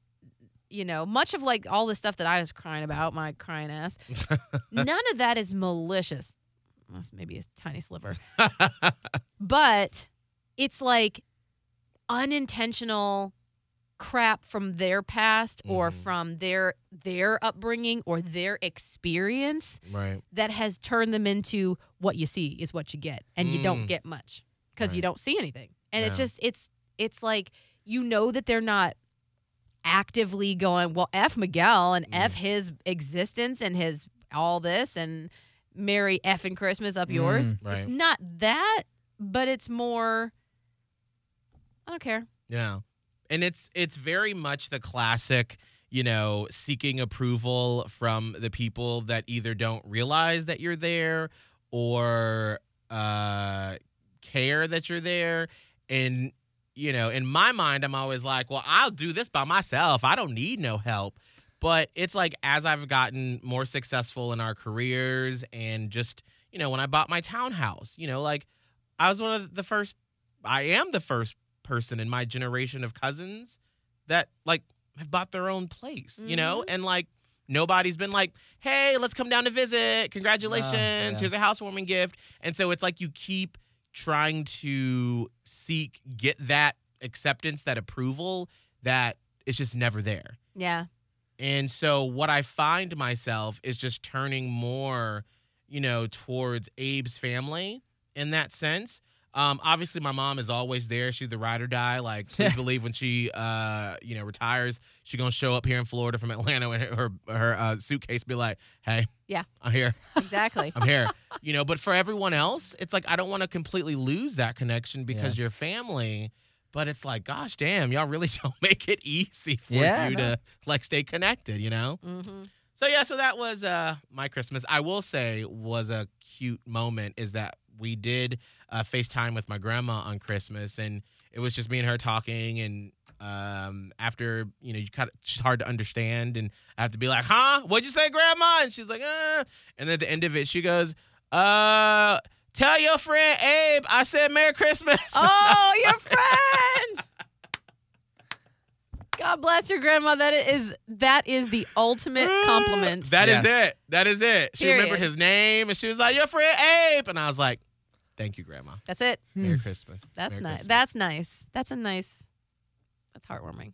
You know, much of like all the stuff that I was crying about, my crying ass, none of that is malicious. That's maybe a tiny sliver. But it's like unintentional crap from their past mm. or from their their upbringing or their experience right. that has turned them into what you see is what you get. And mm. you don't get much because right. you don't see anything. And yeah. it's just, it's it's like, you know that they're not actively going, well, F Miguel and mm. F his existence and his all this and Merry effing Christmas up yours. Mm, right. It's not that, but it's more, I don't care. Yeah. And it's it's very much the classic, you know, seeking approval from the people that either don't realize that you're there or uh, care that you're there. And you know, in my mind, I'm always like, well, I'll do this by myself. I don't need no help. But it's like as I've gotten more successful in our careers and just, you know, when I bought my townhouse, you know, like I was one of the first, I am the first person in my generation of cousins that like have bought their own place, mm-hmm. you know, and like nobody's been like, hey, let's come down to visit. Congratulations. Oh, yeah. Here's a housewarming gift. And so it's like you keep trying to seek, get that acceptance, that approval that it's just never there. Yeah. And so what I find myself is just turning more, you know, towards Abe's family in that sense. Um, obviously, my mom is always there. She's the ride or die. Like, please believe when she, uh, you know, retires, she's going to show up here in Florida from Atlanta with her her uh, suitcase, be like, hey, yeah, I'm here. Exactly. I'm here. You know, but for everyone else, it's like I don't want to completely lose that connection because yeah. you're family. But it's like, gosh, damn, y'all really don't make it easy for yeah, you no. to, like, stay connected, you know? Mm-hmm. So, yeah, so that was uh, my Christmas. I will say was a cute moment is that we did uh, FaceTime with my grandma on Christmas, and it was just me and her talking. And um, after, you know, you kind of, it's hard to understand, and I have to be like, huh? What'd you say, Grandma? And she's like, uh. And then at the end of it, she goes, uh... tell your friend, Abe, I said Merry Christmas. Oh, your friend. God bless your grandma. That is that is the ultimate compliment. That yeah. is it. That is it. She Period. remembered his name, and she was like, your friend, Abe. And I was like, thank you, Grandma. That's it. Merry hmm. Christmas. That's Merry nice. Christmas. That's nice. That's a nice, that's heartwarming.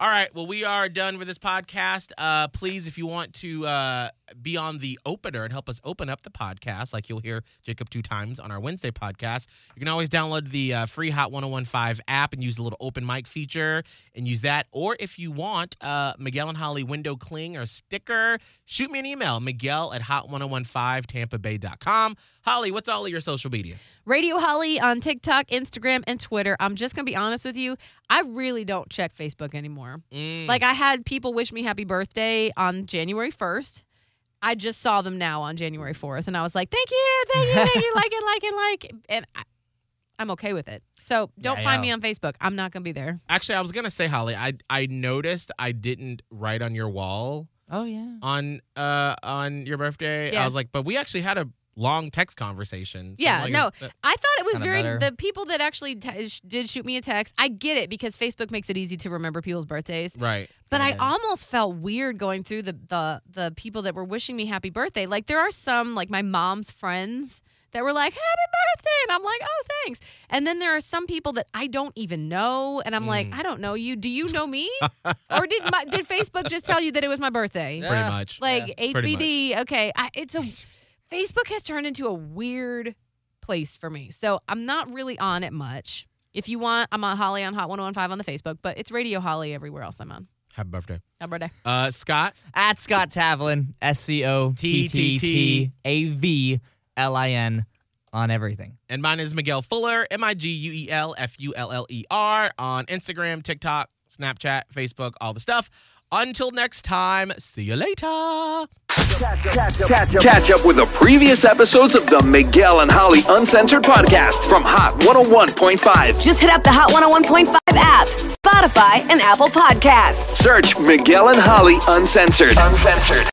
All right. Well, we are done with this podcast. Uh, please, if you want to uh, be on the opener and help us open up the podcast, like you'll hear Jacob two times on our Wednesday podcast, you can always download the uh, free Hot one oh one point five app and use the little open mic feature and use that. Or if you want uh, Miguel and Holly window cling or sticker, shoot me an email, Miguel at hot ten fifteen tampa bay dot com. Holly, what's all of your social media? Radio Holly on TikTok, Instagram, and Twitter. I'm just going to be honest with you. I really don't check Facebook anymore. Mm. Like, I had people wish me happy birthday on January first. I just saw them now on January fourth, and I was like, thank you, thank you, thank you, like it, like it, like it. And I, I'm okay with it. So don't yeah, find yeah. me on Facebook. I'm not going to be there. Actually, I was going to say, Holly, I, I noticed I didn't write on your wall. Oh, yeah. On, uh, on your birthday. Yeah. I was like, but we actually had a long text conversation. So yeah, no. That, I thought it was very, better. the people that actually t- did shoot me a text, I get it because Facebook makes it easy to remember people's birthdays. Right. But right. I almost felt weird going through the, the the people that were wishing me happy birthday. Like there are some, like my mom's friends that were like, happy birthday. And I'm like, oh, thanks. And then there are some people that I don't even know. And I'm mm. like, I don't know you. Do you know me? Or did my, did Facebook just tell you that it was my birthday? Yeah. Pretty much. Like yeah. H B D. Much. Okay. I, it's a... Facebook has turned into a weird place for me. So I'm not really on it much. If you want, I'm on Holly on Hot one oh one point five on the Facebook, but it's Radio Holly everywhere else I'm on. Happy birthday. Happy birthday. Uh, Scott? At Scott Tavlin, S C O T T T A V L I N on everything. And mine is Miguel Fuller, M I G U E L F U L L E R on Instagram, TikTok, Snapchat, Facebook, all the stuff. Until next time, see you later. Catch up, catch, up, catch, up. catch up with the previous episodes of the Miguel and Holly Uncensored Podcast from Hot one oh one point five. Just hit up the Hot one oh one point five app, Spotify, and Apple Podcasts. Search Miguel and Holly Uncensored. Uncensored.